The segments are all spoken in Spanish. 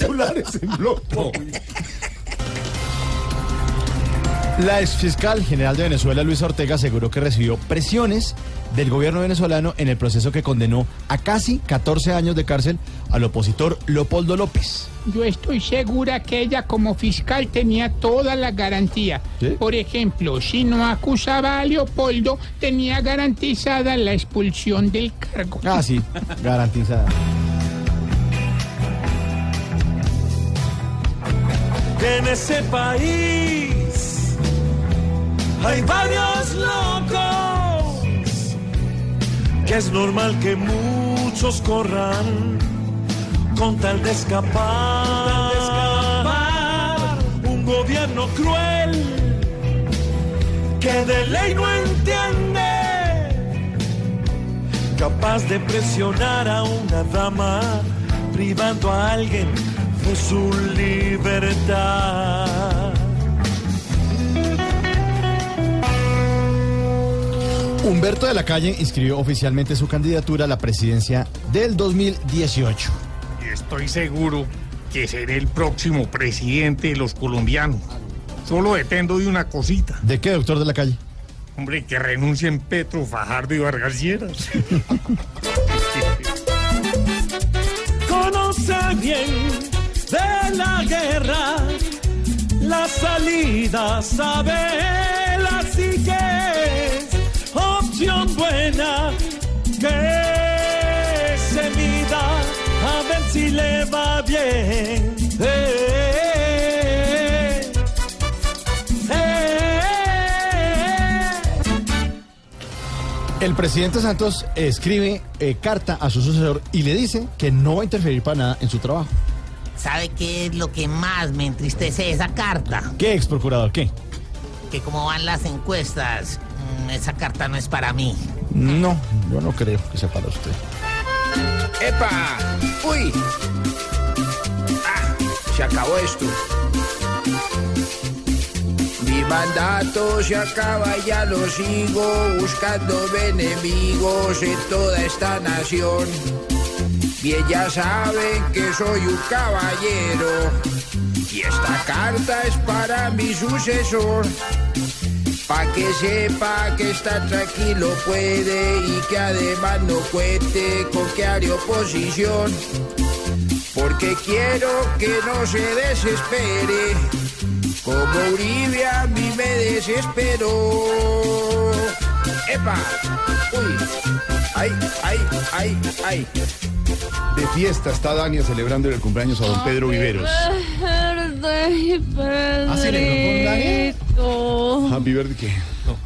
titulares en Blog Móvil. La exfiscal general de Venezuela, Luisa Ortega, aseguró que recibió presiones del gobierno venezolano en el proceso que condenó a casi 14 años de cárcel al opositor Leopoldo López. Yo estoy segura que ella como fiscal tenía toda la garantía. ¿Sí? Por ejemplo, si no acusaba a Leopoldo, tenía garantizada la expulsión del cargo. Ah, sí, garantizada. En ese país hay varios locos, que es normal que muchos corran con tal de escapar. Un gobierno cruel que de ley no entiende, capaz de presionar a una dama, privando a alguien de su libertad. Humberto de la Calle inscribió oficialmente su candidatura a la presidencia del 2018. Estoy seguro que seré el próximo presidente de los colombianos. Solo dependo de una cosita. ¿De qué, doctor de la Calle? Hombre, que renuncien Petro Fajardo y Vargas Lleras. Conoce bien de la guerra, la salida, sabe, así que es opción buena que se mida, a ver si le va bien. El presidente Santos escribe carta a su sucesor y le dice que no va a interferir para nada en su trabajo. ¿Sabe qué es lo que más me entristece de esa carta? ¿Qué, ex procurador? ¿Qué? Que como van las encuestas, esa carta no es para mí. No, yo no creo que sea para usted. ¡Epa! ¡Uy! ¡Ah! Se acabó esto. Mi mandato se acaba, ya lo sigo, buscando enemigos en toda esta nación. Bien, ya saben que soy un caballero y esta carta es para mi sucesor, pa' que sepa que está tranquilo puede y que además no cuente con que haré oposición, porque quiero que no se desespere como Uribe a mí me desesperó. ¡Epa! ¡Uy! ¡Ay, ay, ay, ay! De fiesta está Dania celebrando el cumpleaños a don Pedro Viveros. ¿Así le cantó Dania? Happy Birthday, ¿qué?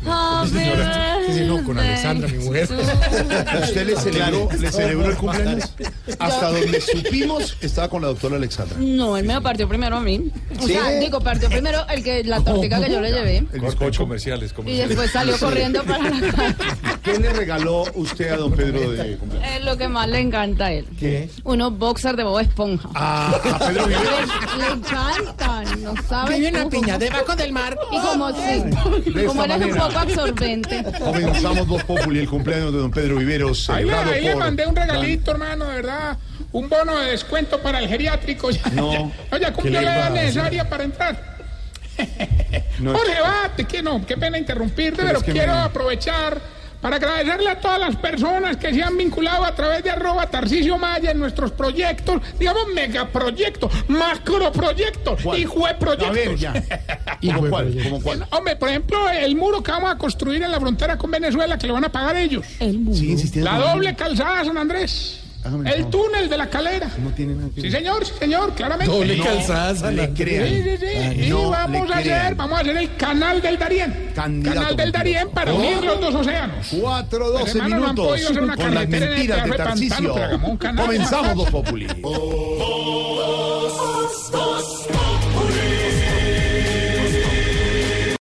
No, señora. Sí, no, con Alexandra, mi mujer. ¿Usted le celebró el cumpleaños? Hasta donde supimos, estaba con la doctora Alexandra. No, él me lo partió primero a mí. O sea, digo, partió primero la tortica que yo le llevé. El bizcocho comerciales. Y después salió corriendo para la casa. ¿Qué le regaló usted a don Pedro de cumpleaños? Es lo que más le encanta a él. ¿Qué? Unos boxers de Bob Esponja. Ah, a Pedro Viveros. Le encantan, no sabes. Vive una piña debajo del mar. Y como sí, como eres un poco absorbente. Comenzamos Voz Populi, el cumpleaños de don Pedro Viveros. Ahí le mandé un regalito, hermano, de verdad. Un bono de descuento para el geriátrico. Ya cumplió la edad necesaria para entrar. Jorge, qué pena interrumpirte, pero quiero aprovechar para agradecerle a todas las personas que se han vinculado a través de @TarcísioMaya en nuestros proyectos, digamos megaproyectos, macroproyectos y jueproyectos. A ver, ya. ¿Y ¿Cómo cuál? Hombre, por ejemplo, el muro que vamos a construir en la frontera con Venezuela, que lo van a pagar ellos. El muro. Sí, la doble calzada de San Andrés. El túnel de la Calera. No tiene nada que ver. Sí, señor, claramente. Doble calzada, le crean. Sí. No, y vamos a hacer el Canal del Darién. Canal del Darién para unir los dos océanos. 4:12 minutos. Con las mentiras de Tarcísio. Comenzamos Voz Populi.